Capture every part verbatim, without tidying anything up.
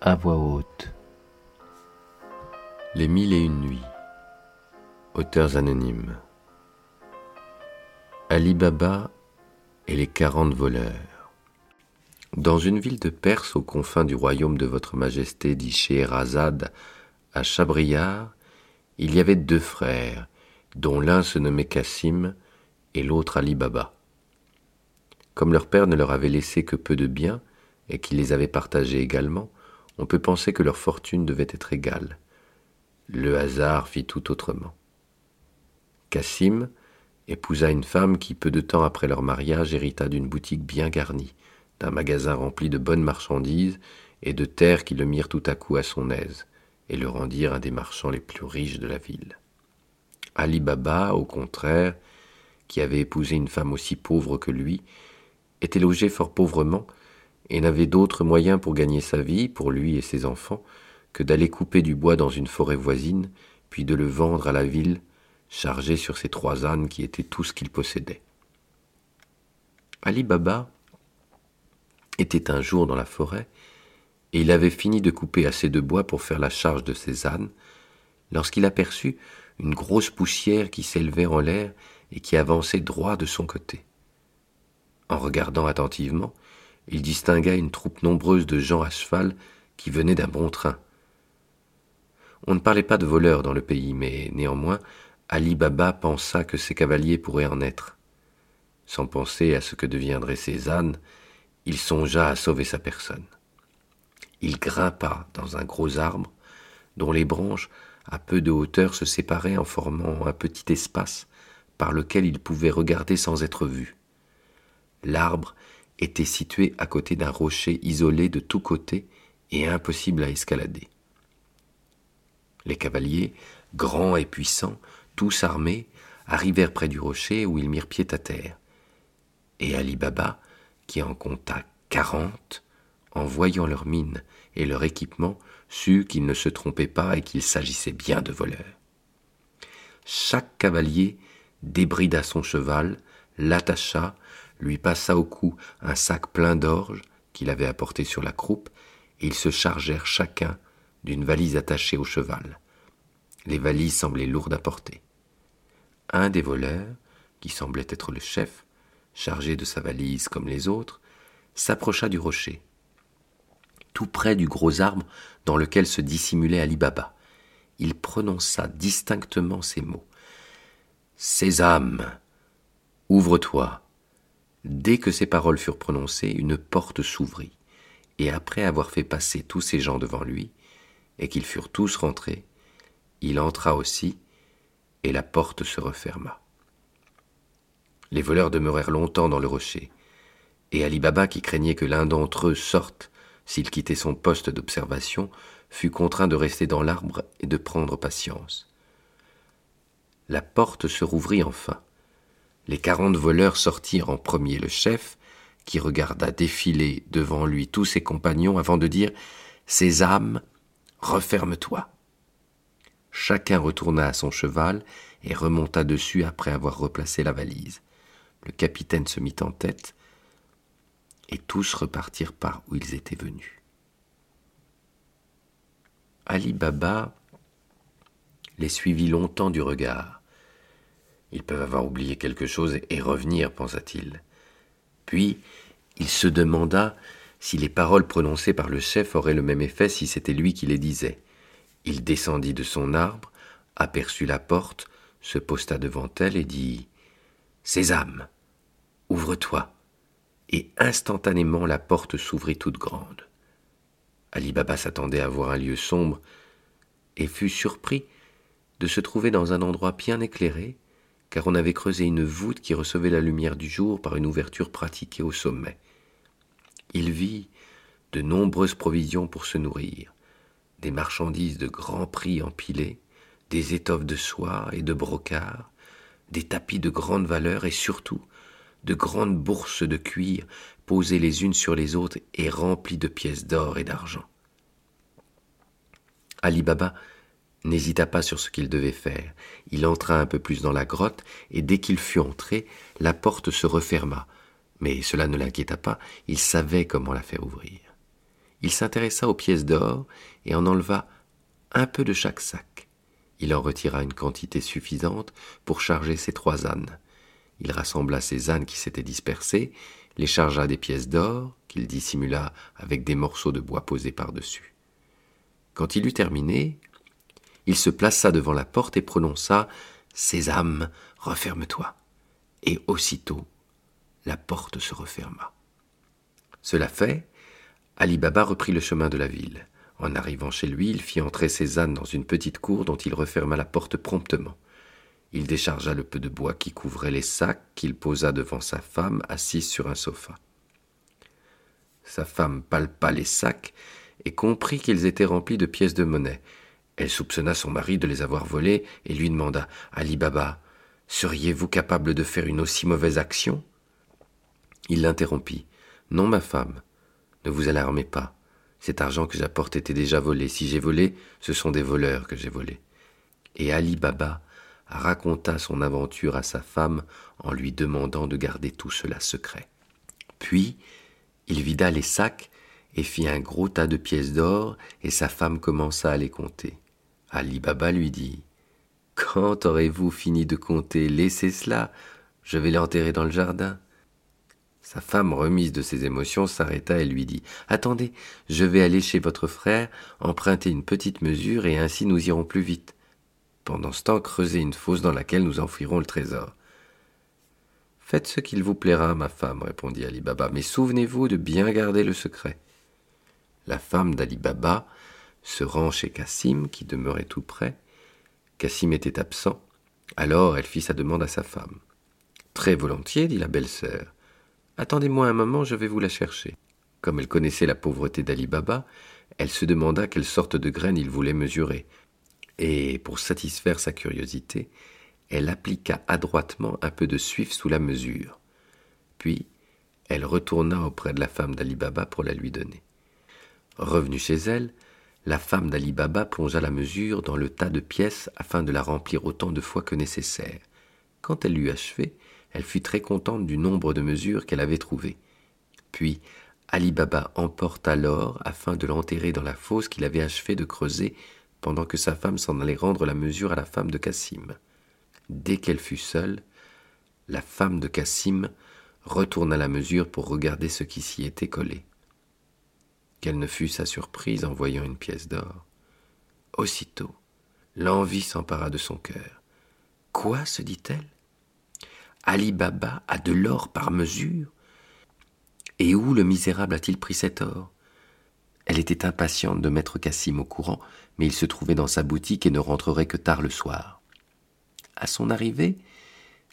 à voix haute. Les mille et une nuits. Auteurs anonymes. Ali Baba et les quarante voleurs. Dans une ville de Perse aux confins du royaume de votre majesté, dit Shérazade, à Chabriar, il y avait deux frères, dont l'un se nommait Cassim et l'autre Ali Baba. Comme leur père ne leur avait laissé que peu de biens et qu'il les avait partagés également, on peut penser que leur fortune devait être égale. Le hasard fit tout autrement. Cassim épousa une femme qui, peu de temps après leur mariage, hérita d'une boutique bien garnie, d'un magasin rempli de bonnes marchandises et de terres qui le mirent tout à coup à son aise et le rendirent un des marchands les plus riches de la ville. Ali Baba, au contraire, qui avait épousé une femme aussi pauvre que lui, était logé fort pauvrement et n'avait d'autre moyen pour gagner sa vie, pour lui et ses enfants, que d'aller couper du bois dans une forêt voisine, puis de le vendre à la ville, chargé sur ses trois ânes qui étaient tout ce qu'il possédait. Ali Baba était un jour dans la forêt, et il avait fini de couper assez de bois pour faire la charge de ses ânes, lorsqu'il aperçut une grosse poussière qui s'élevait en l'air et qui avançait droit de son côté. En regardant attentivement, il distingua une troupe nombreuse de gens à cheval qui venaient d'un bon train. On ne parlait pas de voleurs dans le pays, mais néanmoins, Ali Baba pensa que ses cavaliers pourraient en être. Sans penser à ce que deviendraient ses ânes, il songea à sauver sa personne. Il grimpa dans un gros arbre, dont les branches, à peu de hauteur, se séparaient en formant un petit espace par lequel il pouvait regarder sans être vu. L'arbre était situé à côté d'un rocher isolé de tous côtés et impossible à escalader. Les cavaliers, grands et puissants, tous armés, arrivèrent près du rocher où ils mirent pied à terre. Et Ali Baba, qui en compta quarante, en voyant leur mine et leur équipement, sut qu'ils ne se trompaient pas et qu'il s'agissait bien de voleurs. Chaque cavalier débrida son cheval, l'attacha, lui passa au cou un sac plein d'orge qu'il avait apporté sur la croupe, et ils se chargèrent chacun d'une valise attachée au cheval. Les valises semblaient lourdes à porter. Un des voleurs, qui semblait être le chef, chargé de sa valise comme les autres, s'approcha du rocher, tout près du gros arbre dans lequel se dissimulait Ali Baba. Il prononça distinctement ces mots. « Sésame, ouvre-toi !» Dès que ces paroles furent prononcées, une porte s'ouvrit, et après avoir fait passer tous ces gens devant lui, et qu'ils furent tous rentrés, il entra aussi, et la porte se referma. Les voleurs demeurèrent longtemps dans le rocher, et Ali Baba, qui craignait que l'un d'entre eux sorte s'il quittait son poste d'observation, fut contraint de rester dans l'arbre et de prendre patience. La porte se rouvrit enfin. Les quarante voleurs sortirent en premier. Le chef, qui regarda défiler devant lui tous ses compagnons avant de dire « Sésame, referme-toi ». Chacun retourna à son cheval et remonta dessus après avoir replacé la valise. Le capitaine se mit en tête, et tous repartirent par où ils étaient venus. Ali Baba les suivit longtemps du regard. Ils peuvent avoir oublié quelque chose et revenir, pensa-t-il. Puis, il se demanda si les paroles prononcées par le chef auraient le même effet si c'était lui qui les disait. Il descendit de son arbre, aperçut la porte, se posta devant elle et dit « Sésame, ouvre-toi !» Et instantanément la porte s'ouvrit toute grande. Ali Baba s'attendait à voir un lieu sombre et fut surpris de se trouver dans un endroit bien éclairé, car on avait creusé une voûte qui recevait la lumière du jour par une ouverture pratiquée au sommet. Il vit de nombreuses provisions pour se nourrir, des marchandises de grand prix empilées, des étoffes de soie et de brocart, des tapis de grande valeur et surtout de grandes bourses de cuir posées les unes sur les autres et remplies de pièces d'or et d'argent. Ali Baba n'hésita pas sur ce qu'il devait faire. Il entra un peu plus dans la grotte, et dès qu'il fut entré, la porte se referma. Mais cela ne l'inquiéta pas, il savait comment la faire ouvrir. il s'intéressa aux pièces d'or et en enleva un peu de chaque sac. Il en retira une quantité suffisante pour charger ses trois ânes. Il rassembla ses ânes qui s'étaient dispersés, les chargea des pièces d'or, qu'il dissimula avec des morceaux de bois posés par-dessus. Quand il eut terminé, il se plaça devant la porte et prononça « Sésame, referme-toi » et aussitôt, la porte se referma. Cela fait, Ali Baba reprit le chemin de la ville. En arrivant chez lui, il fit entrer ses ânes dans une petite cour dont il referma la porte promptement. Il déchargea le peu de bois qui couvrait les sacs qu'il posa devant sa femme assise sur un sofa. Sa femme palpa les sacs et comprit qu'ils étaient remplis de pièces de monnaie. Elle soupçonna son mari de les avoir volés et lui demanda « Ali Baba, seriez-vous capable de faire une aussi mauvaise action ?» Il l'interrompit. « Non, ma femme, ne vous alarmez pas. Cet argent que j'apporte était déjà volé. Si j'ai volé, ce sont des voleurs que j'ai volés. » Et Ali Baba raconta son aventure à sa femme en lui demandant de garder tout cela secret. Puis, il vida les sacs et fit un gros tas de pièces d'or et sa femme commença à les compter. Ali Baba lui dit « Quand aurez-vous fini de compter? Laissez cela, je vais l'enterrer dans le jardin. » Sa femme, remise de ses émotions, s'arrêta et lui dit « Attendez, je vais aller chez votre frère, emprunter une petite mesure et ainsi nous irons plus vite. » Pendant ce temps, creusez une fosse dans laquelle nous enfouirons le trésor. « Faites ce qu'il vous plaira, ma femme, » répondit Ali Baba, « mais souvenez-vous de bien garder le secret. » La femme d'Ali Baba se rend chez Cassim, qui demeurait tout près. Cassim était absent, alors elle fit sa demande à sa femme. « Très volontiers, » dit la belle-sœur, « attendez-moi un moment, je vais vous la chercher. » Comme elle connaissait la pauvreté d'Ali Baba, elle se demanda quelle sorte de graines il voulait mesurer. Et pour satisfaire sa curiosité, elle appliqua adroitement un peu de suif sous la mesure. Puis, elle retourna auprès de la femme d'Ali Baba pour la lui donner. Revenue chez elle, la femme d'Ali Baba plongea la mesure dans le tas de pièces afin de la remplir autant de fois que nécessaire. Quand elle l'eut achevée, elle fut très contente du nombre de mesures qu'elle avait trouvées. Puis, Ali Baba emporta l'or afin de l'enterrer dans la fosse qu'il avait achevé de creuser pendant que sa femme s'en allait rendre la mesure à la femme de Cassim. Dès qu'elle fut seule, la femme de Cassim retourna la mesure pour regarder ce qui s'y était collé. Quelle ne fut sa surprise en voyant une pièce d'or. Aussitôt, l'envie s'empara de son cœur. « Quoi » se dit-elle. « Ali Baba a de l'or par mesure. Et où le misérable a-t-il pris cet or ?» Elle était impatiente de mettre Cassim au courant, mais il se trouvait dans sa boutique et ne rentrerait que tard le soir. À son arrivée,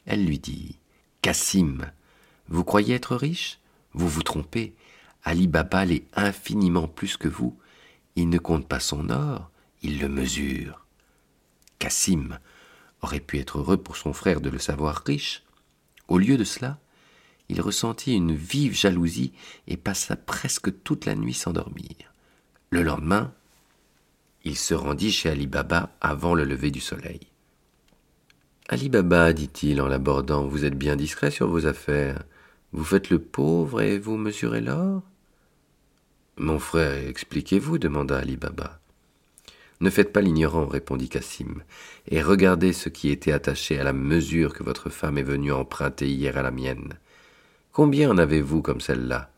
elle lui dit « Cassim, vous croyez être riche? Vous vous trompez. Ali Baba l'est infiniment plus que vous. Il ne compte pas son or, il le mesure. » Cassim aurait pu être heureux pour son frère de le savoir riche. Au lieu de cela, il ressentit une vive jalousie et passa presque toute la nuit sans dormir. Le lendemain, il se rendit chez Ali Baba avant le lever du soleil. « Ali Baba, dit-il en l'abordant, vous êtes bien discret sur vos affaires. Vous faites le pauvre et vous mesurez l'or ?»« Mon frère, expliquez-vous, » demanda Ali Baba. « Ne faites pas l'ignorant, » répondit Cassim, « et regardez ce qui était attaché à la mesure que votre femme est venue emprunter hier à la mienne. » Combien en avez-vous comme celle-là?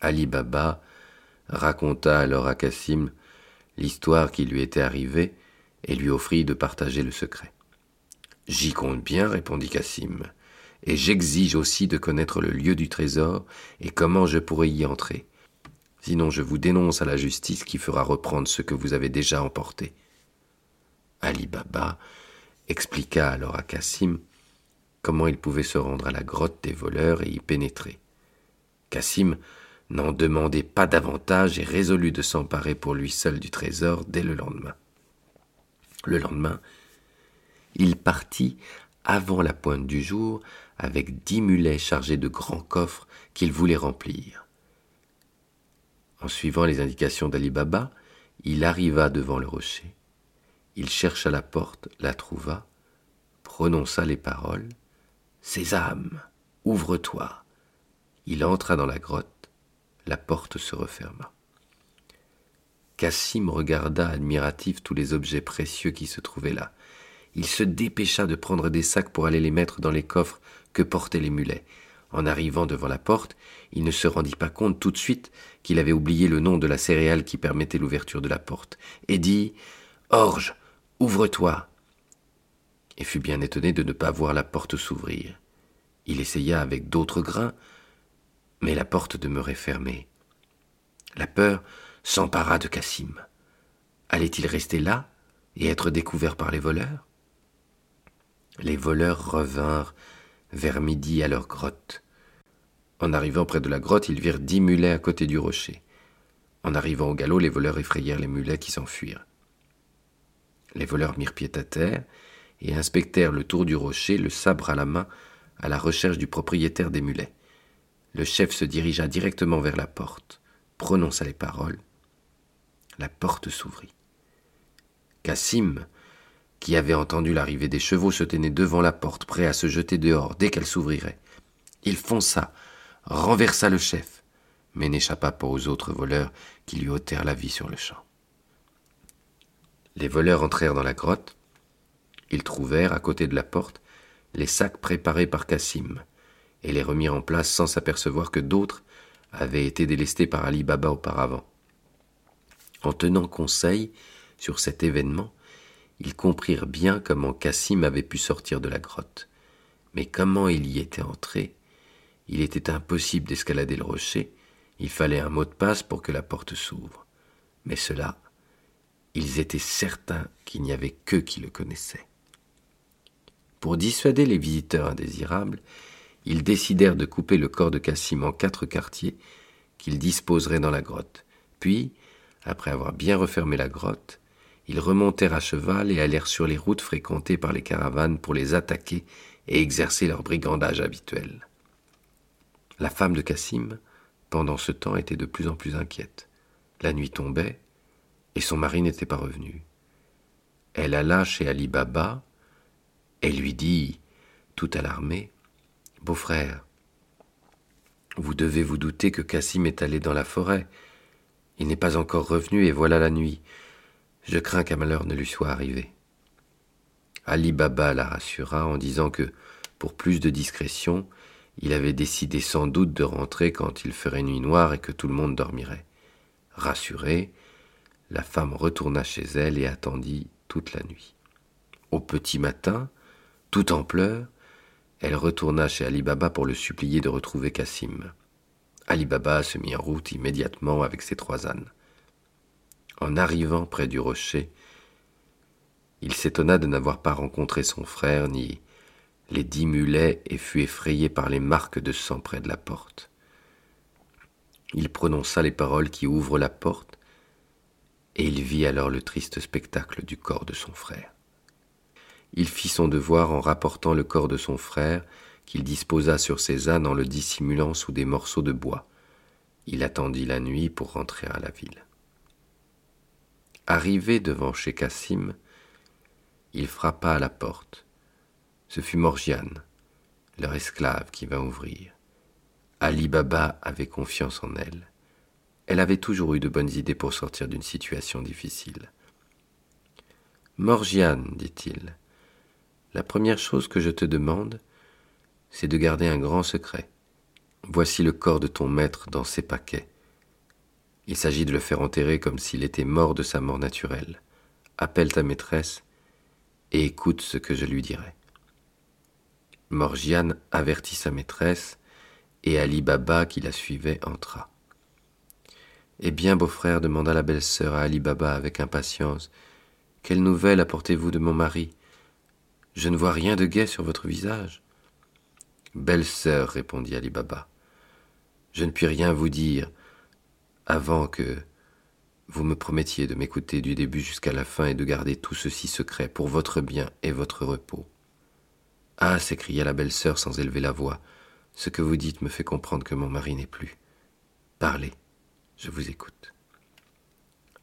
Ali Baba raconta alors à Cassim l'histoire qui lui était arrivée et lui offrit de partager le secret. « J'y compte bien, » répondit Cassim, « et j'exige aussi de connaître le lieu du trésor et comment je pourrai y entrer. Sinon je vous dénonce à la justice qui fera reprendre ce que vous avez déjà emporté. » Ali Baba expliqua alors à Cassim comment il pouvait se rendre à la grotte des voleurs et y pénétrer. Cassim n'en demandait pas davantage et résolut de s'emparer pour lui seul du trésor dès le lendemain. Le lendemain, il partit avant la pointe du jour avec dix mulets chargés de grands coffres qu'il voulait remplir. En suivant les indications d'Ali Baba, il arriva devant le rocher. Il chercha la porte, la trouva, prononça les paroles « Sésame, ouvre-toi !» Il entra dans la grotte, la porte se referma. Cassim regarda admiratif tous les objets précieux qui se trouvaient là. Il se dépêcha de prendre des sacs pour aller les mettre dans les coffres que portaient les mulets. En arrivant devant la porte, il ne se rendit pas compte tout de suite qu'il avait oublié le nom de la céréale qui permettait l'ouverture de la porte, et dit « Orge, ouvre-toi !» et fut bien étonné de ne pas voir la porte s'ouvrir. Il essaya avec d'autres grains, mais la porte demeurait fermée. La peur s'empara de Cassim. Allait-il rester là et être découvert par les voleurs ? Les voleurs revinrent vers midi à leur grotte. En arrivant près de la grotte, ils virent dix mulets à côté du rocher. En arrivant au galop, les voleurs effrayèrent les mulets qui s'enfuirent. Les voleurs mirent pied à terre et inspectèrent le tour du rocher, le sabre à la main, à la recherche du propriétaire des mulets. Le chef se dirigea directement vers la porte, prononça les paroles. La porte s'ouvrit. Cassim, qui avait entendu l'arrivée des chevaux, se tenait devant la porte, prêt à se jeter dehors dès qu'elle s'ouvrirait. Il fonça, renversa le chef, mais n'échappa pas aux autres voleurs qui lui ôtèrent la vie sur le champ. Les voleurs entrèrent dans la grotte. Ils trouvèrent, à côté de la porte, les sacs préparés par Cassim, et les remirent en place sans s'apercevoir que d'autres avaient été délestés par Ali Baba auparavant. En tenant conseil sur cet événement, ils comprirent bien comment Cassim avait pu sortir de la grotte. Mais comment il y était entré ? Il était impossible d'escalader le rocher. Il fallait un mot de passe pour que la porte s'ouvre. Mais cela, ils étaient certains qu'il n'y avait qu'eux qui le connaissaient. Pour dissuader les visiteurs indésirables, ils décidèrent de couper le corps de Cassim en quatre quartiers qu'ils disposeraient dans la grotte. Puis, après avoir bien refermé la grotte, ils remontèrent à cheval et allèrent sur les routes fréquentées par les caravanes pour les attaquer et exercer leur brigandage habituel. La femme de Cassim, pendant ce temps, était de plus en plus inquiète. La nuit tombait et son mari n'était pas revenu. Elle alla chez Ali Baba et lui dit, tout alarmée, « Beau-frère, vous devez vous douter que Cassim est allé dans la forêt. Il n'est pas encore revenu et voilà la nuit. Je crains qu'un malheur ne lui soit arrivé. » Ali Baba la rassura en disant que, pour plus de discrétion, il avait décidé sans doute de rentrer quand il ferait nuit noire et que tout le monde dormirait. Rassurée, la femme retourna chez elle et attendit toute la nuit. Au petit matin, tout en pleurs, elle retourna chez Ali Baba pour le supplier de retrouver Cassim. Ali Baba se mit en route immédiatement avec ses trois ânes. En arrivant près du rocher, il s'étonna de n'avoir pas rencontré son frère ni les dix mulets et fut effrayé par les marques de sang près de la porte. Il prononça les paroles qui ouvrent la porte et il vit alors le triste spectacle du corps de son frère. Il fit son devoir en rapportant le corps de son frère qu'il disposa sur ses ânes en le dissimulant sous des morceaux de bois. Il attendit la nuit pour rentrer à la ville. Arrivé devant chez Cassim, il frappa à la porte. Ce fut Morgiane, leur esclave, qui vint ouvrir. Ali Baba avait confiance en elle. Elle avait toujours eu de bonnes idées pour sortir d'une situation difficile. « Morgiane, dit-il, la première chose que je te demande, c'est de garder un grand secret. Voici le corps de ton maître dans ses paquets. Il s'agit de le faire enterrer comme s'il était mort de sa mort naturelle. Appelle ta maîtresse et écoute ce que je lui dirai. » Morgiane avertit sa maîtresse et Ali Baba qui la suivait entra. « Eh bien, beau-frère, demanda la belle-sœur à Ali Baba avec impatience, « quelle nouvelle apportez-vous de mon mari ? Je ne vois rien de gai sur votre visage. » « Belle-sœur, répondit Ali Baba, « je ne puis rien vous dire. » Avant que vous me promettiez de m'écouter du début jusqu'à la fin et de garder tout ceci secret pour votre bien et votre repos. » « Ah !» s'écria la belle-sœur sans élever la voix. « Ce que vous dites me fait comprendre que mon mari n'est plus. Parlez, je vous écoute. »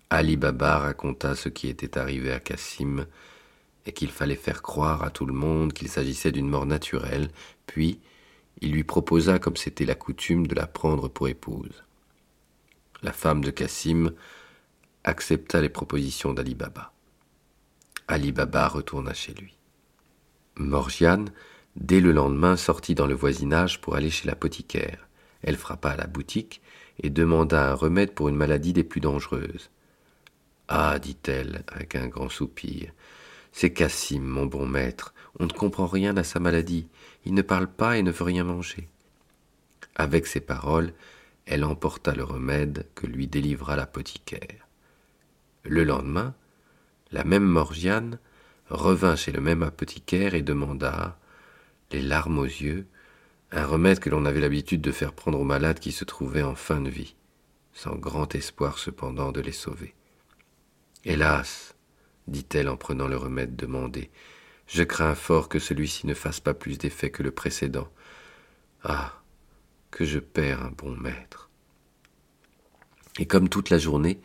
Ali Baba raconta ce qui était arrivé à Cassim et qu'il fallait faire croire à tout le monde qu'il s'agissait d'une mort naturelle, puis il lui proposa, comme c'était la coutume, de la prendre pour épouse. La femme de Cassim accepta les propositions d'Ali Baba. Ali Baba retourna chez lui. Morgiane, dès le lendemain, sortit dans le voisinage pour aller chez l'apothicaire. Elle frappa à la boutique et demanda un remède pour une maladie des plus dangereuses. « Ah » dit-elle avec un grand soupir, « c'est Cassim, mon bon maître. On ne comprend rien à sa maladie. Il ne parle pas et ne veut rien manger. » Avec ces paroles, elle emporta le remède que lui délivra l'apothicaire. Le lendemain, la même Morgiane revint chez le même apothicaire et demanda, les larmes aux yeux, un remède que l'on avait l'habitude de faire prendre aux malades qui se trouvaient en fin de vie, sans grand espoir cependant de les sauver. « Hélas !» dit-elle en prenant le remède demandé, « je crains fort que celui-ci ne fasse pas plus d'effet que le précédent. Ah !» que je perds un bon maître. » Et comme toute la journée,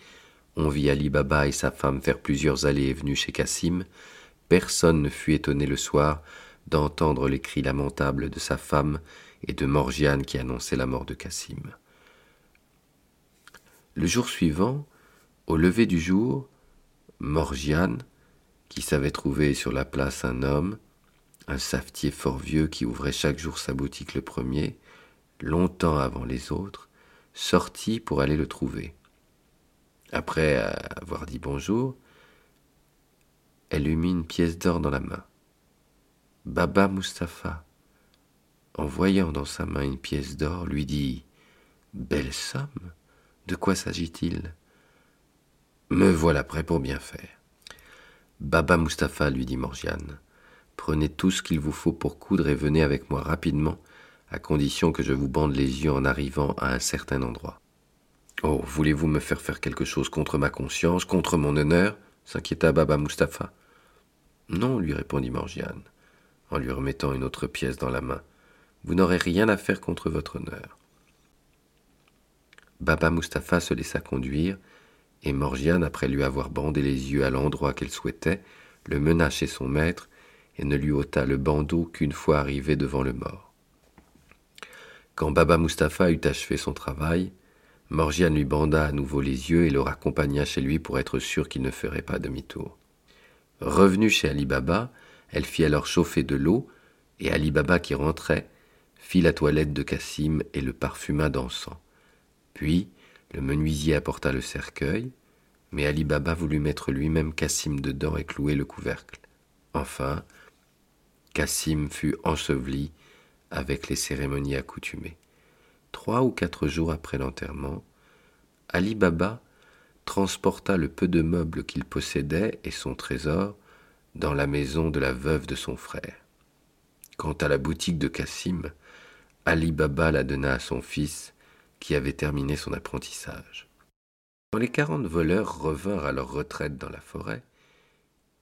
on vit Ali Baba et sa femme faire plusieurs allées et venues chez Cassim, personne ne fut étonné le soir d'entendre les cris lamentables de sa femme et de Morgiane qui annonçaient la mort de Cassim. Le jour suivant, au lever du jour, Morgiane, qui savait trouver sur la place un homme, un savetier fort vieux qui ouvrait chaque jour sa boutique le premier, longtemps avant les autres, sortit pour aller le trouver. Après avoir dit bonjour, elle lui mit une pièce d'or dans la main. Baba Mustapha, en voyant dans sa main une pièce d'or, lui dit « Belle somme, de quoi s'agit-il ? » « Me voilà prêt pour bien faire. » « Baba Mustapha, lui dit Morgiane, prenez tout ce qu'il vous faut pour coudre et venez avec moi rapidement, à condition que je vous bande les yeux en arrivant à un certain endroit. » « Oh, voulez-vous me faire faire quelque chose contre ma conscience, contre mon honneur ?» s'inquiéta Baba Mustapha. « Non, » lui répondit Morgiane, en lui remettant une autre pièce dans la main. « Vous n'aurez rien à faire contre votre honneur. » Baba Mustapha se laissa conduire, et Morgiane, après lui avoir bandé les yeux à l'endroit qu'elle souhaitait, le mena chez son maître et ne lui ôta le bandeau qu'une fois arrivé devant le mort. Quand Baba Mustapha eut achevé son travail, Morgiane lui banda à nouveau les yeux et le raccompagna chez lui pour être sûr qu'il ne ferait pas demi-tour. Revenue chez Ali Baba, elle fit alors chauffer de l'eau, et Ali Baba qui rentrait, fit la toilette de Cassim et le parfuma d'encens. Puis, le menuisier apporta le cercueil, mais Ali Baba voulut mettre lui-même Cassim dedans et clouer le couvercle. Enfin, Cassim fut enseveli, avec les cérémonies accoutumées. Trois ou quatre jours après l'enterrement, Ali Baba transporta le peu de meubles qu'il possédait et son trésor dans la maison de la veuve de son frère. Quant à la boutique de Cassim, Ali Baba la donna à son fils qui avait terminé son apprentissage. Quand les quarante voleurs revinrent à leur retraite dans la forêt,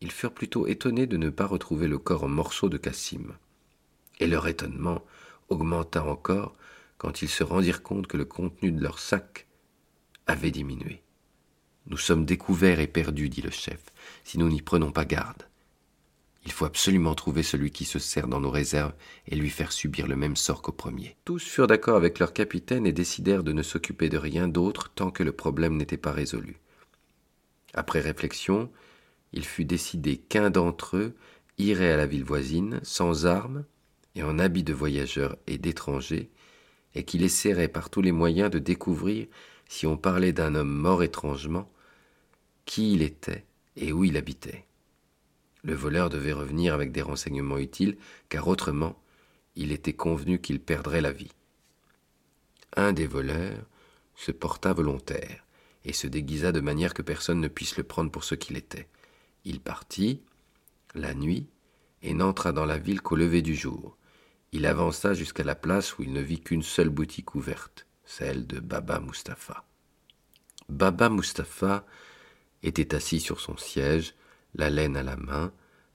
ils furent plutôt étonnés de ne pas retrouver le corps en morceaux de Cassim. Et leur étonnement augmenta encore quand ils se rendirent compte que le contenu de leur sac avait diminué. « Nous sommes découverts et perdus, dit le chef, si nous n'y prenons pas garde. Il faut absolument trouver celui qui se sert dans nos réserves et lui faire subir le même sort qu'au premier. » Tous furent d'accord avec leur capitaine et décidèrent de ne s'occuper de rien d'autre tant que le problème n'était pas résolu. Après réflexion, il fut décidé qu'un d'entre eux irait à la ville voisine, sans armes, et en habits de voyageurs et d'étrangers, et qu'il essaierait par tous les moyens de découvrir, si on parlait d'un homme mort étrangement, qui il était et où il habitait. Le voleur devait revenir avec des renseignements utiles, car autrement, il était convenu qu'il perdrait la vie. Un des voleurs se porta volontaire, et se déguisa de manière que personne ne puisse le prendre pour ce qu'il était. Il partit, la nuit, et n'entra dans la ville qu'au lever du jour. Il avança jusqu'à la place où il ne vit qu'une seule boutique ouverte, celle de Baba Mustapha. Baba Mustapha était assis sur son siège, la laine à la main,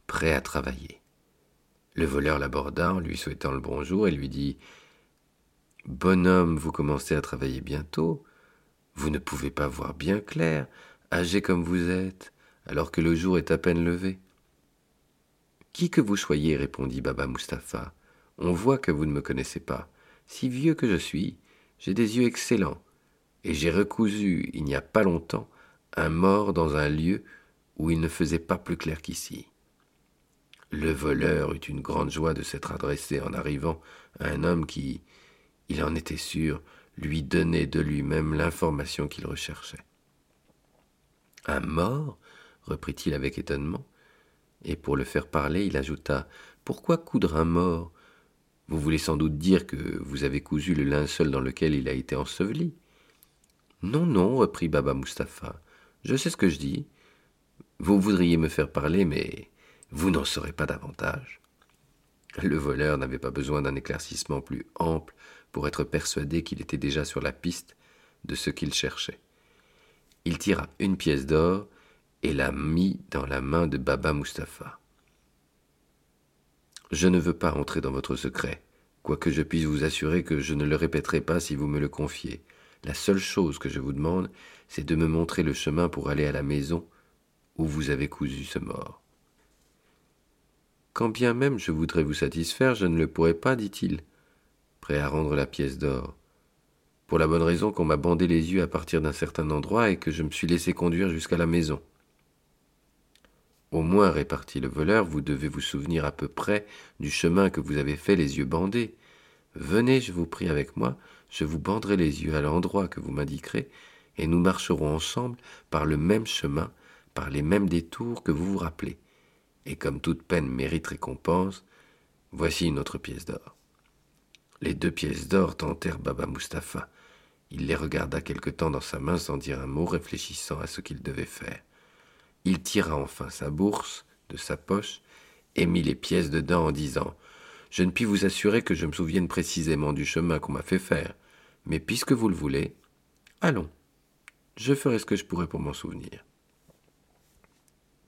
prêt à travailler. Le voleur l'aborda en lui souhaitant le bonjour et lui dit « Bonhomme, vous commencez à travailler bientôt. Vous ne pouvez pas voir bien clair, âgé comme vous êtes, alors que le jour est à peine levé. » « Qui que vous soyez, répondit Baba Mustapha, on voit que vous ne me connaissez pas. Si vieux que je suis, j'ai des yeux excellents, et j'ai recousu, il n'y a pas longtemps, un mort dans un lieu où il ne faisait pas plus clair qu'ici. Le voleur eut une grande joie de s'être adressé en arrivant à un homme qui, il en était sûr, lui donnait de lui-même l'information qu'il recherchait. « Un mort ?» reprit-il avec étonnement, et pour le faire parler, il ajouta « Pourquoi coudre un mort ? Vous voulez sans doute dire que vous avez cousu le linceul dans lequel il a été enseveli. » « Non, non, reprit Baba Mustapha, je sais ce que je dis. Vous voudriez me faire parler, mais vous n'en saurez pas davantage. » Le voleur n'avait pas besoin d'un éclaircissement plus ample pour être persuadé qu'il était déjà sur la piste de ce qu'il cherchait. Il tira une pièce d'or et la mit dans la main de Baba Mustapha. « Je ne veux pas entrer dans votre secret, quoique je puisse vous assurer que je ne le répéterai pas si vous me le confiez. La seule chose que je vous demande, c'est de me montrer le chemin pour aller à la maison où vous avez cousu ce mort. » « Quand bien même je voudrais vous satisfaire, je ne le pourrais pas, dit-il, prêt à rendre la pièce d'or. Pour la bonne raison qu'on m'a bandé les yeux à partir d'un certain endroit et que je me suis laissé conduire jusqu'à la maison. » « Au moins, répartit le voleur, vous devez vous souvenir à peu près du chemin que vous avez fait les yeux bandés. Venez, je vous prie, avec moi, je vous banderai les yeux à l'endroit que vous m'indiquerez, et nous marcherons ensemble par le même chemin, par les mêmes détours que vous vous rappelez. Et comme toute peine mérite récompense, voici une autre pièce d'or. » Les deux pièces d'or tentèrent Baba Mustapha. Il les regarda quelque temps dans sa main sans dire un mot, réfléchissant à ce qu'il devait faire. Il tira enfin sa bourse de sa poche et mit les pièces dedans en disant « Je ne puis vous assurer que je me souvienne précisément du chemin qu'on m'a fait faire, mais puisque vous le voulez, allons, je ferai ce que je pourrai pour m'en souvenir. »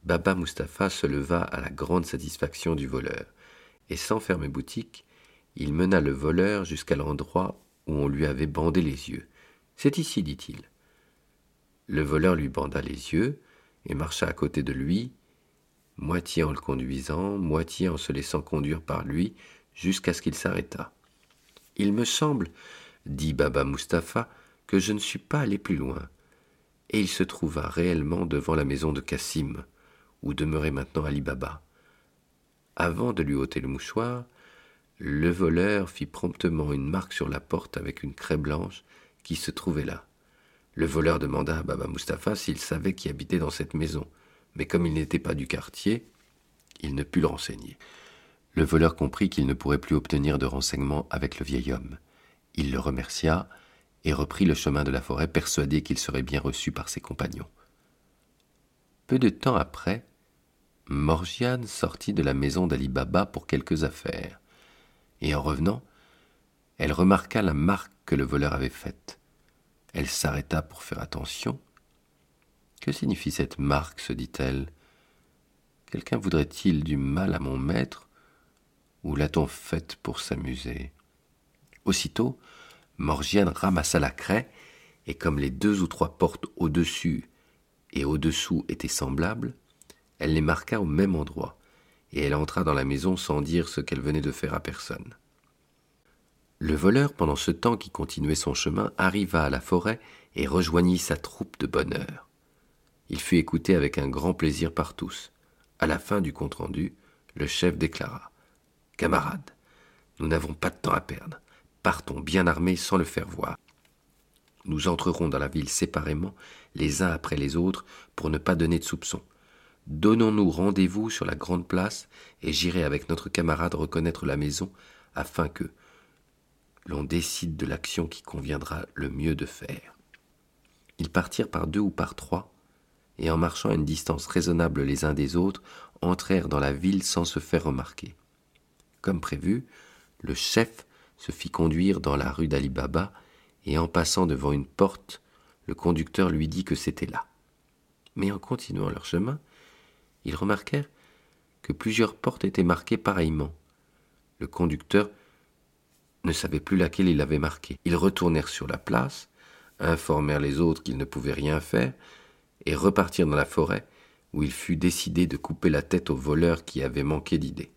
Baba Mustapha se leva à la grande satisfaction du voleur, et sans fermer boutique, il mena le voleur jusqu'à l'endroit où on lui avait bandé les yeux. « C'est ici, dit-il. » Le voleur lui banda les yeux, et marcha à côté de lui, moitié en le conduisant, moitié en se laissant conduire par lui, jusqu'à ce qu'il s'arrêta. « Il me semble, dit Baba Mustapha, que je ne suis pas allé plus loin. » Et il se trouva réellement devant la maison de Cassim, où demeurait maintenant Ali Baba. Avant de lui ôter le mouchoir, le voleur fit promptement une marque sur la porte avec une craie blanche qui se trouvait là. Le voleur demanda à Baba Mustapha s'il savait qui habitait dans cette maison, mais comme il n'était pas du quartier, il ne put le renseigner. Le voleur comprit qu'il ne pourrait plus obtenir de renseignements avec le vieil homme. Il le remercia et reprit le chemin de la forêt, persuadé qu'il serait bien reçu par ses compagnons. Peu de temps après, Morgiane sortit de la maison d'Ali Baba pour quelques affaires, et en revenant, elle remarqua la marque que le voleur avait faite. Elle s'arrêta pour faire attention. « Que signifie cette marque ?» se dit-elle. « Quelqu'un voudrait-il du mal à mon maître, ou l'a-t-on faite pour s'amuser ?» Aussitôt, Morgiane ramassa la craie, et comme les deux ou trois portes au-dessus et au-dessous étaient semblables, elle les marqua au même endroit, et elle entra dans la maison sans dire ce qu'elle venait de faire à personne. Le voleur, pendant ce temps qui continuait son chemin, arriva à la forêt et rejoignit sa troupe de bonne heure. Il fut écouté avec un grand plaisir par tous. À la fin du compte-rendu, le chef déclara « Camarades, nous n'avons pas de temps à perdre. Partons bien armés sans le faire voir. Nous entrerons dans la ville séparément, les uns après les autres, pour ne pas donner de soupçons. Donnons-nous rendez-vous sur la grande place et j'irai avec notre camarade reconnaître la maison afin que l'on décide de l'action qui conviendra le mieux de faire. » Ils partirent par deux ou par trois, et en marchant à une distance raisonnable les uns des autres, entrèrent dans la ville sans se faire remarquer. Comme prévu, le chef se fit conduire dans la rue d'Ali Baba, et en passant devant une porte, le conducteur lui dit que c'était là. Mais en continuant leur chemin, ils remarquèrent que plusieurs portes étaient marquées pareillement. Le conducteur ne savait plus laquelle il avait marqué. Ils retournèrent sur la place, informèrent les autres qu'ils ne pouvaient rien faire, et repartirent dans la forêt, où il fut décidé de couper la tête au voleur qui avait manqué d'idées.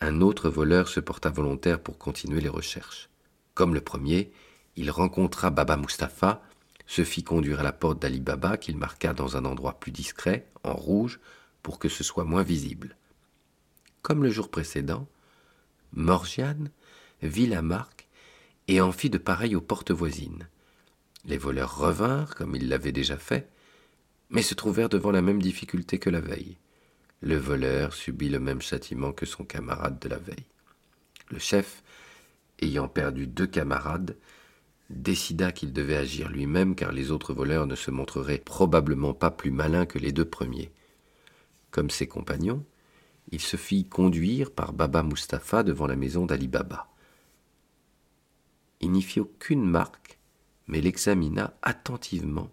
Un autre voleur se porta volontaire pour continuer les recherches. Comme le premier, il rencontra Baba Mustapha, se fit conduire à la porte d'Ali Baba, qu'il marqua dans un endroit plus discret, en rouge, pour que ce soit moins visible. Comme le jour précédent, Morgiane vit la marque et en fit de pareil aux portes voisines. Les voleurs revinrent, comme ils l'avaient déjà fait, mais se trouvèrent devant la même difficulté que la veille. Le voleur subit le même châtiment que son camarade de la veille. Le chef, ayant perdu deux camarades, décida qu'il devait agir lui-même, car les autres voleurs ne se montreraient probablement pas plus malins que les deux premiers. Comme ses compagnons, il se fit conduire par Baba Mustapha devant la maison d'Ali Baba. Il n'y fit aucune marque, mais l'examina attentivement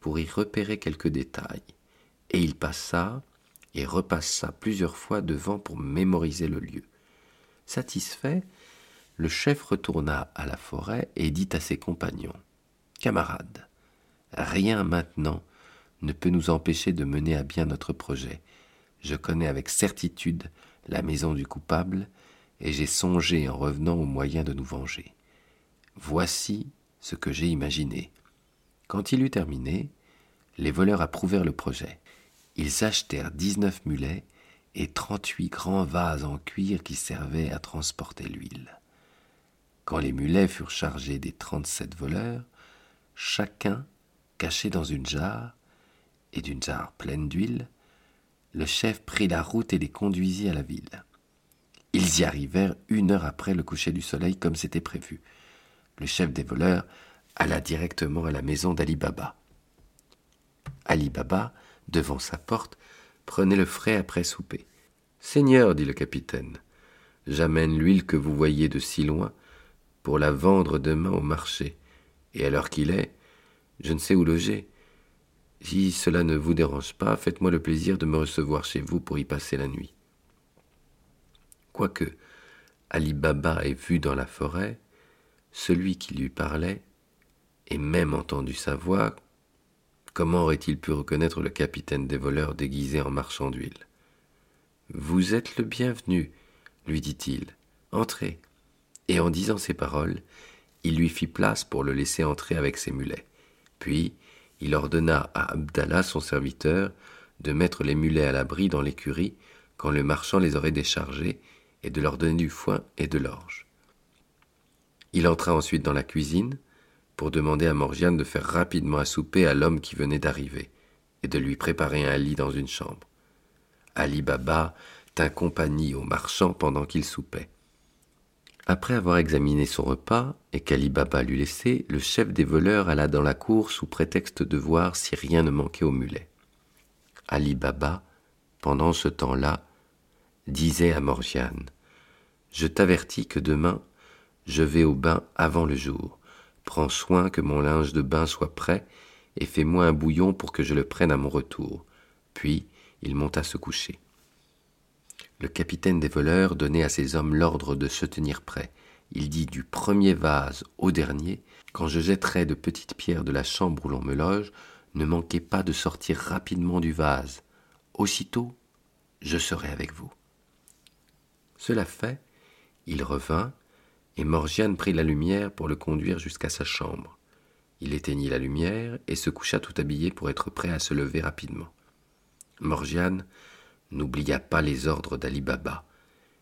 pour y repérer quelques détails, et il passa et repassa plusieurs fois devant pour mémoriser le lieu. Satisfait, le chef retourna à la forêt et dit à ses compagnons : « Camarades, rien maintenant ne peut nous empêcher de mener à bien notre projet. Je connais avec certitude la maison du coupable et j'ai songé en revenant aux moyens de nous venger. Voici ce que j'ai imaginé. » Quand il eut terminé, les voleurs approuvèrent le projet. Ils achetèrent dix-neuf mulets et trente-huit grands vases en cuir qui servaient à transporter l'huile. Quand les mulets furent chargés des trente-sept voleurs, chacun caché dans une jarre, et d'une jarre pleine d'huile, le chef prit la route et les conduisit à la ville. Ils y arrivèrent une heure après le coucher du soleil, comme c'était prévu. Le chef des voleurs alla directement à la maison d'Ali Baba. Ali Baba, devant sa porte, prenait le frais après souper. « Seigneur, dit le capitaine, j'amène l'huile que vous voyez de si loin pour la vendre demain au marché, et à l'heure qu'il est, je ne sais où loger. Si cela ne vous dérange pas, faites-moi le plaisir de me recevoir chez vous pour y passer la nuit. » Quoique Ali Baba ait vu dans la forêt celui qui lui parlait, et même entendu sa voix, comment aurait-il pu reconnaître le capitaine des voleurs déguisé en marchand d'huile ? « Vous êtes le bienvenu, » lui dit-il, « entrez. » Et en disant ces paroles, il lui fit place pour le laisser entrer avec ses mulets. Puis, il ordonna à Abdallah, son serviteur, de mettre les mulets à l'abri dans l'écurie quand le marchand les aurait déchargés et de leur donner du foin et de l'orge. Il entra ensuite dans la cuisine pour demander à Morgiane de faire rapidement à souper à l'homme qui venait d'arriver et de lui préparer un lit dans une chambre. Ali Baba tint compagnie au marchand pendant qu'il soupait. Après avoir examiné son repas et qu'Ali Baba l'eut laissé, le chef des voleurs alla dans la cour sous prétexte de voir si rien ne manquait aux mulets. Ali Baba, pendant ce temps-là, disait à Morgiane : « Je t'avertis que demain, je vais au bain avant le jour. Prends soin que mon linge de bain soit prêt et fais-moi un bouillon pour que je le prenne à mon retour. » Puis il monta se coucher. Le capitaine des voleurs donnait à ses hommes l'ordre de se tenir prêts. Il dit: « Du premier vase au dernier, quand je jetterai de petites pierres de la chambre où l'on me loge, ne manquez pas de sortir rapidement du vase. Aussitôt, je serai avec vous. » Cela fait, il revint, et Morgiane prit la lumière pour le conduire jusqu'à sa chambre. Il éteignit la lumière et se coucha tout habillé pour être prêt à se lever rapidement. Morgiane n'oublia pas les ordres d'Ali Baba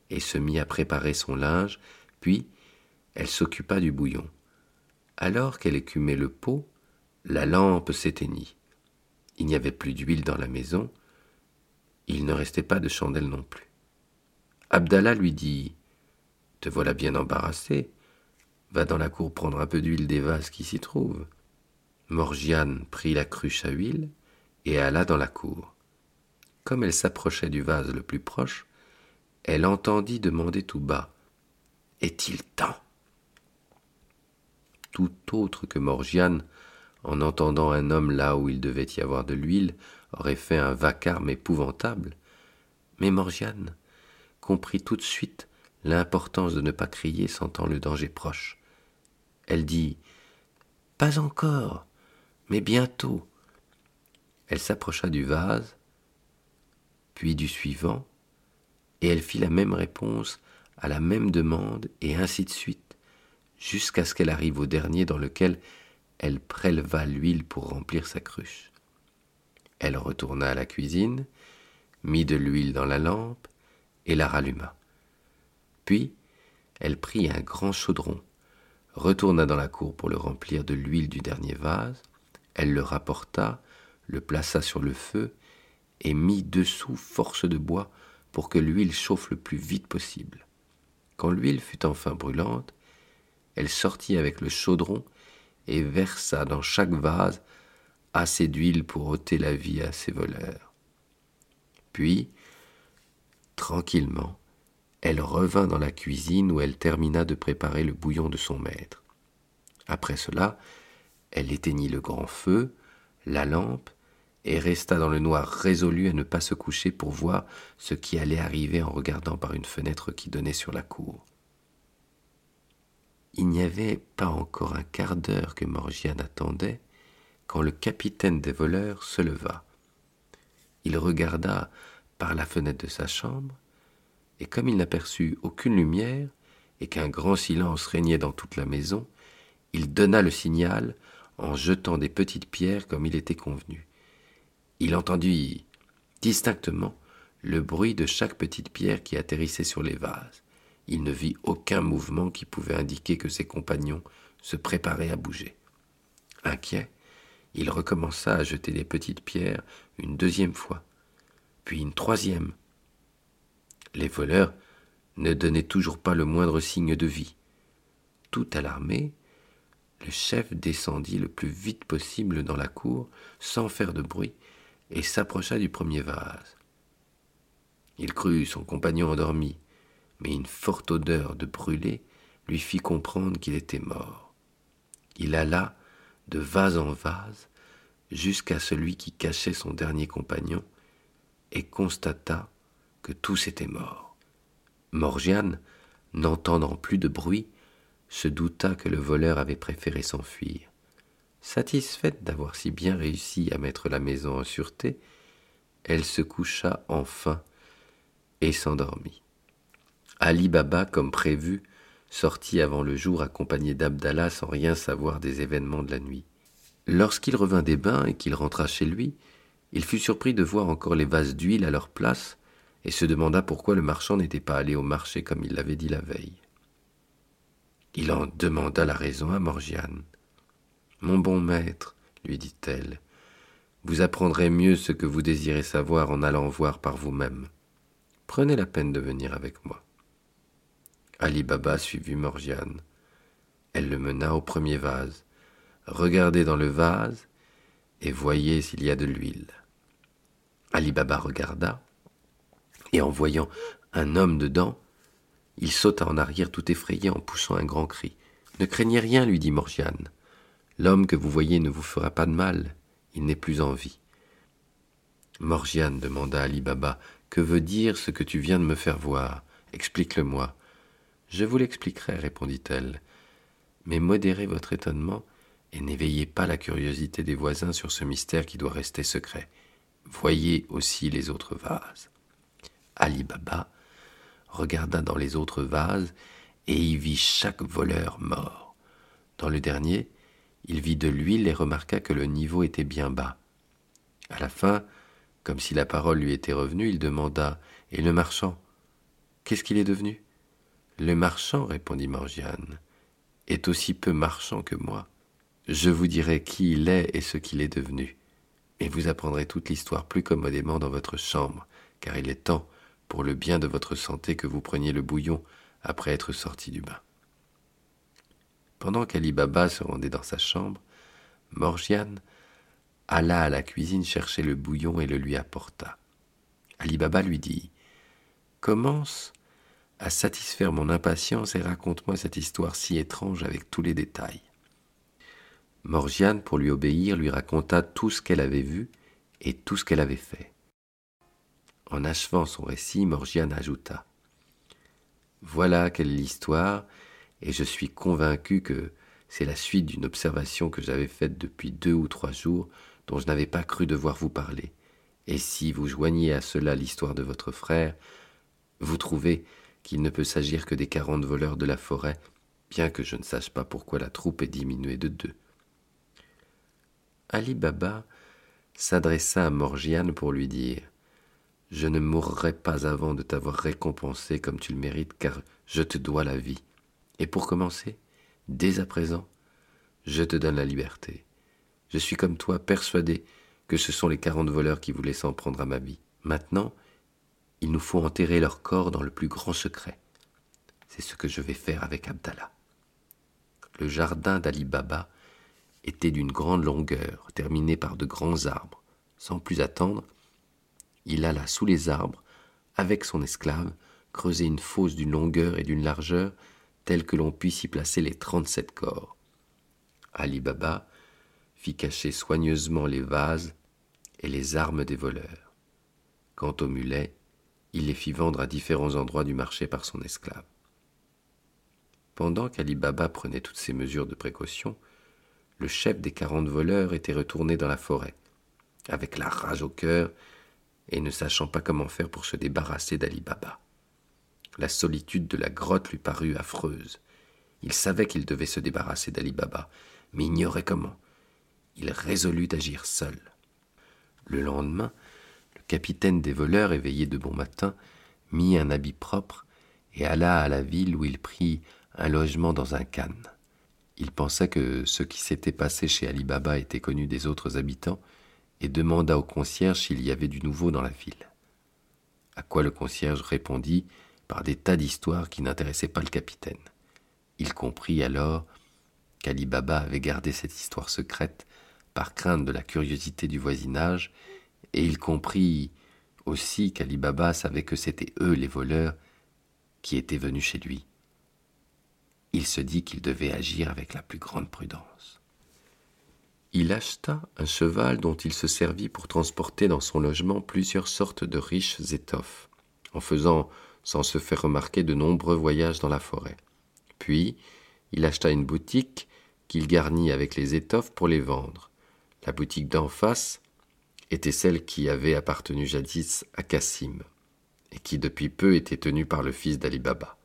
et se mit à préparer son linge, puis elle s'occupa du bouillon. Alors qu'elle écumait le pot, la lampe s'éteignit. Il n'y avait plus d'huile dans la maison, il ne restait pas de chandelle non plus. Abdallah lui dit : « Te voilà bien embarrassé, va dans la cour prendre un peu d'huile des vases qui s'y trouvent. » Morgiane prit la cruche à huile et alla dans la cour. Comme elle s'approchait du vase le plus proche, elle entendit demander tout bas : « Est-il temps ? » Tout autre que Morgiane, en entendant un homme là où il devait y avoir de l'huile, aurait fait un vacarme épouvantable. Mais Morgiane comprit tout de suite l'importance de ne pas crier sentant le danger proche. Elle dit : « Pas encore, mais bientôt. » Elle s'approcha du vase, puis du suivant, et elle fit la même réponse à la même demande, et ainsi de suite, jusqu'à ce qu'elle arrive au dernier dans lequel elle préleva l'huile pour remplir sa cruche. Elle retourna à la cuisine, mit de l'huile dans la lampe et la ralluma. Puis, elle prit un grand chaudron, retourna dans la cour pour le remplir de l'huile du dernier vase, elle le rapporta, le plaça sur le feu et mit dessous force de bois pour que l'huile chauffe le plus vite possible. Quand l'huile fut enfin brûlante, elle sortit avec le chaudron et versa dans chaque vase assez d'huile pour ôter la vie à ses voleurs. Puis, tranquillement, elle revint dans la cuisine où elle termina de préparer le bouillon de son maître. Après cela, elle éteignit le grand feu, la lampe, et resta dans le noir résolue à ne pas se coucher pour voir ce qui allait arriver en regardant par une fenêtre qui donnait sur la cour. Il n'y avait pas encore un quart d'heure que Morgiane attendait quand le capitaine des voleurs se leva. Il regarda par la fenêtre de sa chambre, et comme il n'aperçut aucune lumière et qu'un grand silence régnait dans toute la maison, il donna le signal en jetant des petites pierres comme il était convenu. Il entendit distinctement le bruit de chaque petite pierre qui atterrissait sur les vases. Il ne vit aucun mouvement qui pouvait indiquer que ses compagnons se préparaient à bouger. Inquiet, il recommença à jeter les petites pierres une deuxième fois, puis une troisième. Les voleurs ne donnaient toujours pas le moindre signe de vie. Tout alarmé, le chef descendit le plus vite possible dans la cour sans faire de bruit et s'approcha du premier vase. Il crut son compagnon endormi, mais une forte odeur de brûlé lui fit comprendre qu'il était mort. Il alla de vase en vase jusqu'à celui qui cachait son dernier compagnon et constata que tous étaient morts. Morgiane, n'entendant plus de bruit, se douta que le voleur avait préféré s'enfuir. Satisfaite d'avoir si bien réussi à mettre la maison en sûreté, elle se coucha enfin et s'endormit. Ali Baba, comme prévu, sortit avant le jour accompagné d'Abdallah sans rien savoir des événements de la nuit. Lorsqu'il revint des bains et qu'il rentra chez lui, il fut surpris de voir encore les vases d'huile à leur place et se demanda pourquoi le marchand n'était pas allé au marché comme il l'avait dit la veille. Il en demanda la raison à Morgiane. « Mon bon maître, lui dit-elle, vous apprendrez mieux ce que vous désirez savoir en allant voir par vous-même. Prenez la peine de venir avec moi. » Ali Baba suivit Morgiane. Elle le mena au premier vase. Regardez dans le vase et voyez s'il y a de l'huile. Ali Baba regarda, et en voyant un homme dedans, il sauta en arrière tout effrayé en poussant un grand cri. « Ne craignez rien, lui dit Morgiane. L'homme que vous voyez ne vous fera pas de mal, il n'est plus en vie. » Morgiane demanda à Ali Baba, « Que veut dire ce que tu viens de me faire voir? Explique-le-moi. » « Je vous l'expliquerai, répondit-elle, mais modérez votre étonnement et n'éveillez pas la curiosité des voisins sur ce mystère qui doit rester secret. Voyez aussi les autres vases. » Ali Baba regarda dans les autres vases et y vit chaque voleur mort. Dans le dernier, il vit de l'huile et remarqua que le niveau était bien bas. À la fin, comme si la parole lui était revenue, il demanda « Et le marchand, qu'est-ce qu'il est devenu ?» « Le marchand, répondit Morgiane, est aussi peu marchand que moi. Je vous dirai qui il est et ce qu'il est devenu. Et vous apprendrez toute l'histoire plus commodément dans votre chambre, car il est temps, pour le bien de votre santé, que vous preniez le bouillon après être sorti du bain. » Pendant qu'Ali Baba se rendait dans sa chambre, Morgiane alla à la cuisine chercher le bouillon et le lui apporta. Ali Baba lui dit « Commence à satisfaire mon impatience et raconte-moi cette histoire si étrange avec tous les détails. » Morgiane, pour lui obéir, lui raconta tout ce qu'elle avait vu et tout ce qu'elle avait fait. En achevant son récit, Morgiane ajouta « Voilà quelle est l'histoire !» et je suis convaincu que c'est la suite d'une observation que j'avais faite depuis deux ou trois jours dont je n'avais pas cru devoir vous parler. Et si vous joignez à cela l'histoire de votre frère, vous trouvez qu'il ne peut s'agir que des quarante voleurs de la forêt, bien que je ne sache pas pourquoi la troupe est diminuée de deux. Ali Baba s'adressa à Morgiane pour lui dire « Je ne mourrai pas avant de t'avoir récompensé comme tu le mérites, car je te dois la vie. Et pour commencer, dès à présent, je te donne la liberté. Je suis comme toi persuadé que ce sont les quarante voleurs qui voulaient s'en prendre à ma vie. Maintenant, il nous faut enterrer leur corps dans le plus grand secret. C'est ce que je vais faire avec Abdallah. » Le jardin d'Ali Baba était d'une grande longueur, terminé par de grands arbres. Sans plus attendre, il alla sous les arbres, avec son esclave, creuser une fosse d'une longueur et d'une largeur telle que l'on puisse y placer les trente-sept corps. Ali Baba fit cacher soigneusement les vases et les armes des voleurs. Quant aux mulets, il les fit vendre à différents endroits du marché par son esclave. Pendant qu'Ali Baba prenait toutes ces mesures de précaution, le chef des quarante voleurs était retourné dans la forêt, avec la rage au cœur et ne sachant pas comment faire pour se débarrasser d'Ali Baba. La solitude de la grotte lui parut affreuse. Il savait qu'il devait se débarrasser d'Ali Baba, mais ignorait comment. Il résolut d'agir seul. Le lendemain, le capitaine des voleurs, éveillé de bon matin, mit un habit propre et alla à la ville où il prit un logement dans un khan. Il pensa que ce qui s'était passé chez Ali Baba était connu des autres habitants et demanda au concierge s'il y avait du nouveau dans la ville. À quoi le concierge répondit par des tas d'histoires qui n'intéressaient pas le capitaine. Il comprit alors qu'Ali Baba avait gardé cette histoire secrète par crainte de la curiosité du voisinage, et il comprit aussi qu'Ali Baba savait que c'étaient eux les voleurs qui étaient venus chez lui. Il se dit qu'il devait agir avec la plus grande prudence. Il acheta un cheval dont il se servit pour transporter dans son logement plusieurs sortes de riches étoffes, en faisant, sans se faire remarquer, de nombreux voyages dans la forêt. Puis, il acheta une boutique qu'il garnit avec les étoffes pour les vendre. La boutique d'en face était celle qui avait appartenu jadis à Cassim, et qui depuis peu était tenue par le fils d'Ali Baba.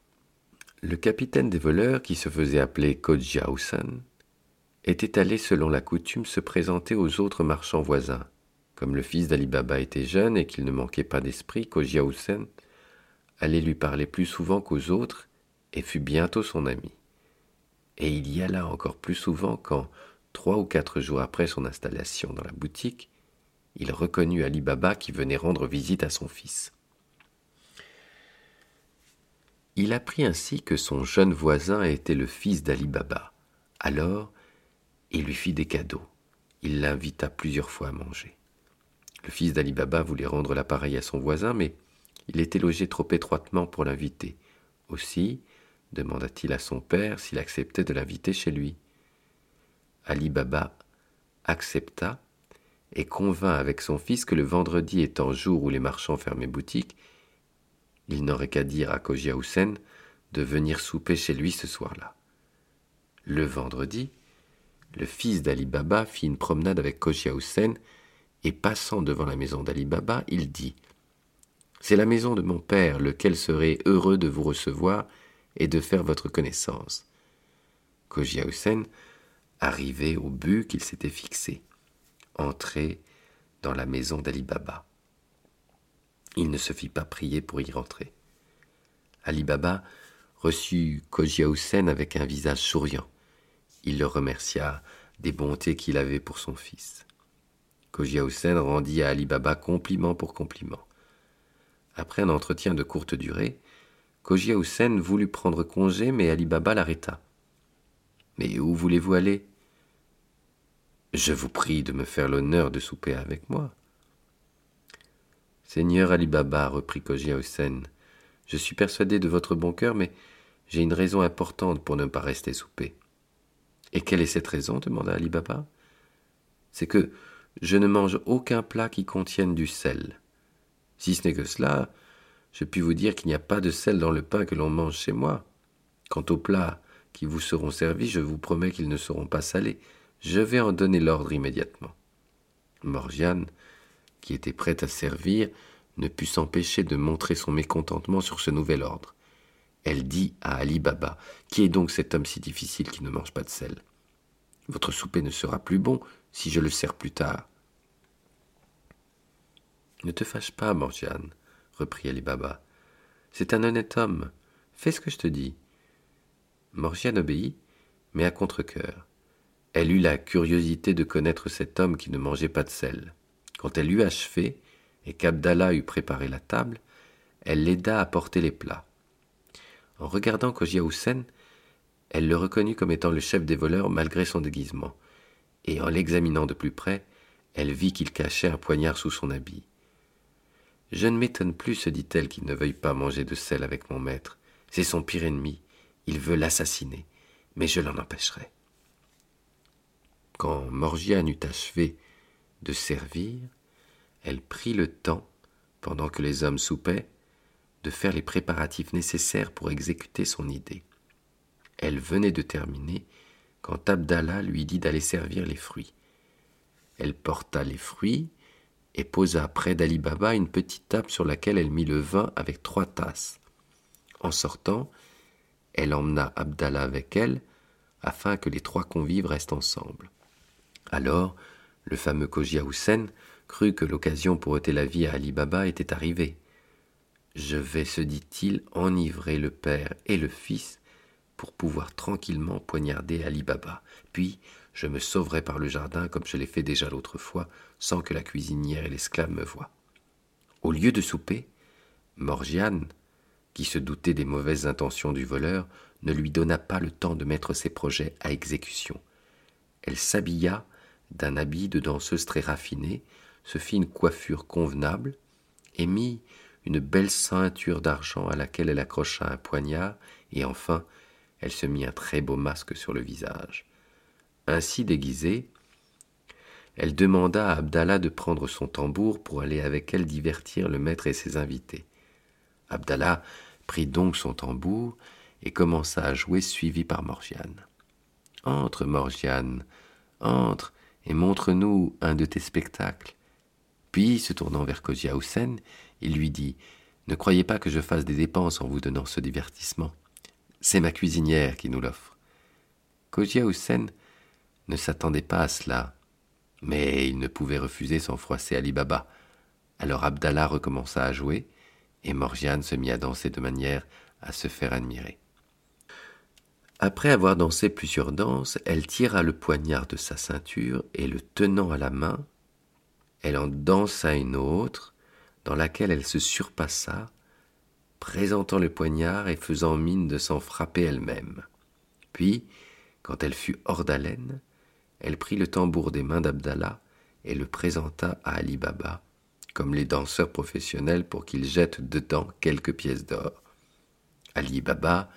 Le capitaine des voleurs, qui se faisait appeler Cogia Houssain, était allé selon la coutume se présenter aux autres marchands voisins. Comme le fils d'Ali Baba était jeune et qu'il ne manquait pas d'esprit, Cogia Houssain allait lui parler plus souvent qu'aux autres et fut bientôt son ami. Et il y alla encore plus souvent quand, trois ou quatre jours après son installation dans la boutique, il reconnut Ali Baba qui venait rendre visite à son fils. Il apprit ainsi que son jeune voisin était le fils d'Ali Baba. Alors, il lui fit des cadeaux. Il l'invita plusieurs fois à manger. Le fils d'Ali Baba voulait rendre l'appareil à son voisin, mais il était logé trop étroitement pour l'inviter. Aussi, demanda-t-il à son père s'il acceptait de l'inviter chez lui. Ali Baba accepta et convint avec son fils que le vendredi étant jour où les marchands fermaient boutique, il n'aurait qu'à dire à Cogia Houssain de venir souper chez lui ce soir-là. Le vendredi, le fils d'Ali Baba fit une promenade avec Cogia Houssain et passant devant la maison d'Ali Baba, il dit « C'est la maison de mon père, lequel serait heureux de vous recevoir et de faire votre connaissance. » Cogia Houssain arrivait au but qu'il s'était fixé, entrait dans la maison d'Ali Baba. Il ne se fit pas prier pour y rentrer. Ali Baba reçut Cogia Houssain avec un visage souriant. Il le remercia des bontés qu'il avait pour son fils. Cogia Houssain rendit à Ali Baba compliment pour compliment. Après un entretien de courte durée, Cogia Houssain voulut prendre congé, mais Ali Baba l'arrêta. « Mais où voulez-vous aller ? » ?»« Je vous prie de me faire l'honneur de souper avec moi. » « Seigneur Ali Baba, reprit Cogia Houssain, je suis persuadé de votre bon cœur, mais j'ai une raison importante pour ne pas rester souper. »« Et quelle est cette raison ? » demanda Ali Baba. « C'est que je ne mange aucun plat qui contienne du sel. Si ce n'est que cela, je puis vous dire qu'il n'y a pas de sel dans le pain que l'on mange chez moi. Quant aux plats qui vous seront servis, je vous promets qu'ils ne seront pas salés. Je vais en donner l'ordre immédiatement. » Morgiane, qui était prête à servir, ne put s'empêcher de montrer son mécontentement sur ce nouvel ordre. Elle dit à Ali Baba, « Qui est donc cet homme si difficile qui ne mange pas de sel ? Votre souper ne sera plus bon si je le sers plus tard. « Ne te fâche pas, Morgiane, » reprit Ali Baba. « C'est un honnête homme. Fais ce que je te dis. » Morgiane obéit, mais à contre-cœur. Elle eut la curiosité de connaître cet homme qui ne mangeait pas de sel. Quand elle eut achevé et qu'Abdallah eut préparé la table, elle l'aida à porter les plats. En regardant Cogia Houssain, elle le reconnut comme étant le chef des voleurs malgré son déguisement, et en l'examinant de plus près, elle vit qu'il cachait un poignard sous son habit. « Je ne m'étonne plus, se dit-elle, qu'il ne veuille pas manger de sel avec mon maître. C'est son pire ennemi. Il veut l'assassiner, mais je l'en empêcherai. » Quand Morgiane eut achevé de servir, elle prit le temps, pendant que les hommes soupaient, de faire les préparatifs nécessaires pour exécuter son idée. Elle venait de terminer quand Abdallah lui dit d'aller servir les fruits. Elle porta les fruits et posa près d'Ali Baba une petite table sur laquelle elle mit le vin avec trois tasses. En sortant, elle emmena Abdallah avec elle afin que les trois convives restent ensemble. Alors, le fameux Cogia Houssain crut que l'occasion pour ôter la vie à Ali Baba était arrivée. « Je vais, se dit-il, enivrer le père et le fils pour pouvoir tranquillement poignarder Ali Baba. Puis, je me sauverai par le jardin comme je l'ai fait déjà l'autre fois, sans que la cuisinière et l'esclave me voient. » Au lieu de souper, Morgiane, qui se doutait des mauvaises intentions du voleur, ne lui donna pas le temps de mettre ses projets à exécution. Elle s'habilla d'un habit de danseuse très raffiné, se fit une coiffure convenable et mit une belle ceinture d'argent à laquelle elle accrocha un poignard, et enfin, elle se mit un très beau masque sur le visage. Ainsi déguisée, elle demanda à Abdallah de prendre son tambour pour aller avec elle divertir le maître et ses invités. Abdallah prit donc son tambour et commença à jouer, suivi par Morgiane. « Entre, Morgiane, entre et montre-nous un de tes spectacles. » Puis, se tournant vers Cogia Houssain, il lui dit « Ne croyez pas que je fasse des dépenses en vous donnant ce divertissement. » C'est ma cuisinière qui nous l'offre. Cogia Houssain ne s'attendait pas à cela, mais il ne pouvait refuser sans froisser Ali Baba. Alors Abdallah recommença à jouer, et Morgiane se mit à danser de manière à se faire admirer. Après avoir dansé plusieurs danses, elle tira le poignard de sa ceinture, et le tenant à la main, elle en dansa une autre, dans laquelle elle se surpassa, présentant le poignard et faisant mine de s'en frapper elle-même. Puis, quand elle fut hors d'haleine, elle prit le tambour des mains d'Abdallah et le présenta à Ali Baba, comme les danseurs professionnels pour qu'ils jettent dedans quelques pièces d'or. Ali Baba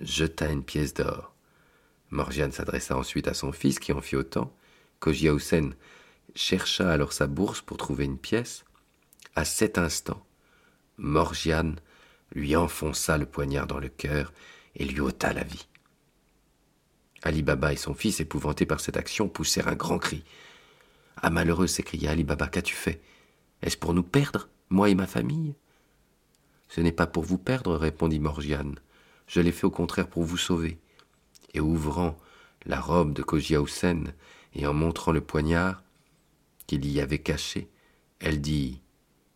jeta une pièce d'or. Morgiane s'adressa ensuite à son fils qui en fit autant. Cogia Houssain chercha alors sa bourse pour trouver une pièce. À cet instant, Morgiane lui enfonça le poignard dans le cœur et lui ôta la vie. Ali Baba et son fils, épouvantés par cette action, poussèrent un grand cri. « Ah, malheureux !» s'écria Ali Baba, « qu'as-tu fait? Est-ce pour nous perdre, moi et ma famille ?»« Ce n'est pas pour vous perdre, » répondit Morgiane. « Je l'ai fait au contraire pour vous sauver. » Et ouvrant la robe de Cogia Houssain et en montrant le poignard qu'il y avait caché, elle dit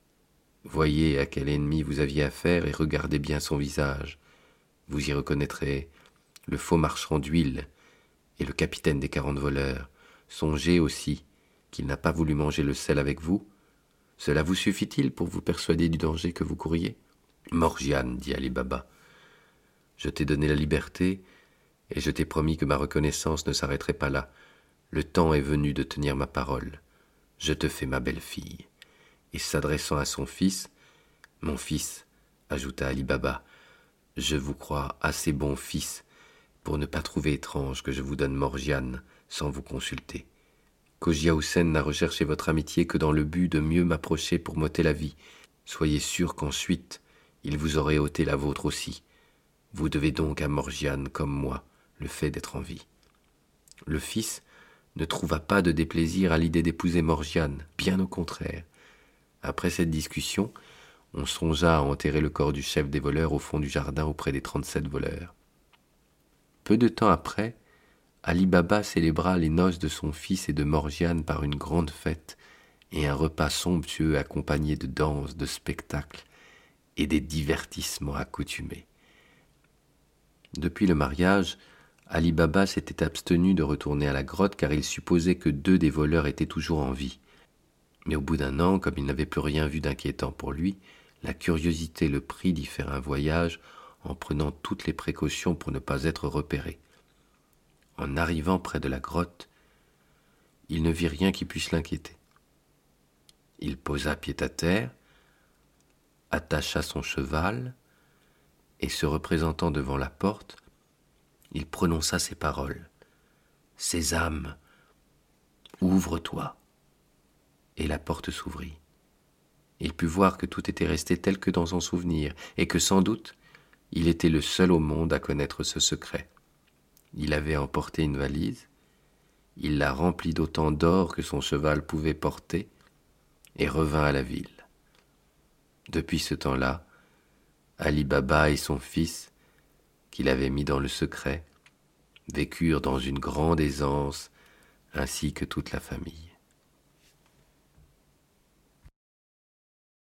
« Voyez à quel ennemi vous aviez affaire et regardez bien son visage. » Vous y reconnaîtrez le faux marchand d'huile et le capitaine des quarante voleurs. Songez aussi qu'il n'a pas voulu manger le sel avec vous. Cela vous suffit-il pour vous persuader du danger que vous couriez ? Morgiane, dit Ali Baba, je t'ai donné la liberté et je t'ai promis que ma reconnaissance ne s'arrêterait pas là. Le temps est venu de tenir ma parole. Je te fais ma belle-fille. Et s'adressant à son fils, « Mon fils, » ajouta Ali Baba, « je vous crois assez bon fils pour ne pas trouver étrange que je vous donne Morgiane sans vous consulter. Cogia Houssain n'a recherché votre amitié que dans le but de mieux m'approcher pour m'ôter la vie. Soyez sûr qu'ensuite, il vous aurait ôté la vôtre aussi. Vous devez donc à Morgiane, comme moi, le fait d'être en vie. » Le fils ne trouva pas de déplaisir à l'idée d'épouser Morgiane, bien au contraire. Après cette discussion, on songea à enterrer le corps du chef des voleurs au fond du jardin auprès des trente-sept voleurs. Peu de temps après, Ali Baba célébra les noces de son fils et de Morgiane par une grande fête et un repas somptueux accompagné de danses, de spectacles et des divertissements accoutumés. Depuis le mariage, Ali Baba s'était abstenu de retourner à la grotte car il supposait que deux des voleurs étaient toujours en vie. Mais au bout d'un an, comme il n'avait plus rien vu d'inquiétant pour lui, la curiosité le prit d'y faire un voyage en prenant toutes les précautions pour ne pas être repéré. En arrivant près de la grotte, il ne vit rien qui puisse l'inquiéter. Il posa pied à terre, attacha son cheval, et se représentant devant la porte, il prononça ces paroles. « Sésame, ouvre-toi !» Et la porte s'ouvrit. Il put voir que tout était resté tel que dans son souvenir, et que sans doute, il était le seul au monde à connaître ce secret. Il avait emporté une valise, il la remplit d'autant d'or que son cheval pouvait porter, et revint à la ville. Depuis ce temps-là, Ali Baba et son fils, qu'il avait mis dans le secret, vécurent dans une grande aisance, ainsi que toute la famille.